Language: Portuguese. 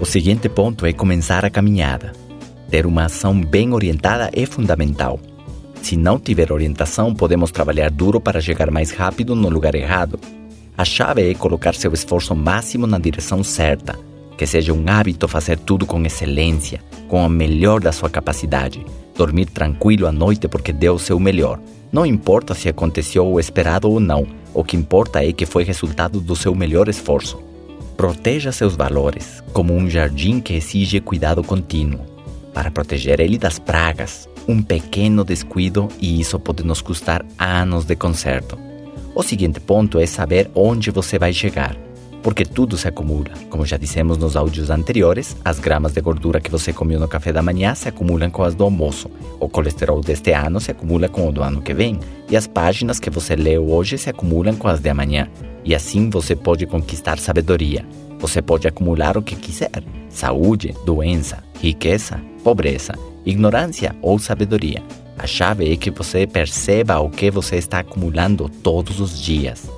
O seguinte ponto é começar a caminhada. Ter uma ação bem orientada é fundamental. Se não tiver orientação, podemos trabalhar duro para chegar mais rápido no lugar errado. A chave é colocar seu esforço máximo na direção certa, que seja um hábito fazer tudo com excelência, com o melhor da sua capacidade. Dormir tranquilo à noite porque deu o seu melhor. Não importa se aconteceu o esperado ou não, o que importa é que foi resultado do seu melhor esforço. Proteja seus valores, como um jardim que exige cuidado contínuo. Para proteger ele das pragas, um pequeno descuido e isso pode nos custar anos de conserto. O seguinte ponto é saber onde você vai chegar, porque tudo se acumula. Como já dissemos nos áudios anteriores, as gramas de gordura que você comeu no café da manhã se acumulam com as do almoço, o colesterol deste ano se acumula com o do ano que vem, e as páginas que você leu hoje se acumulam com as de amanhã. E assim você pode conquistar sabedoria. Você pode acumular o que quiser: saúde, doença, riqueza, pobreza, ignorância ou sabedoria. A chave é que você perceba o que você está acumulando todos os dias.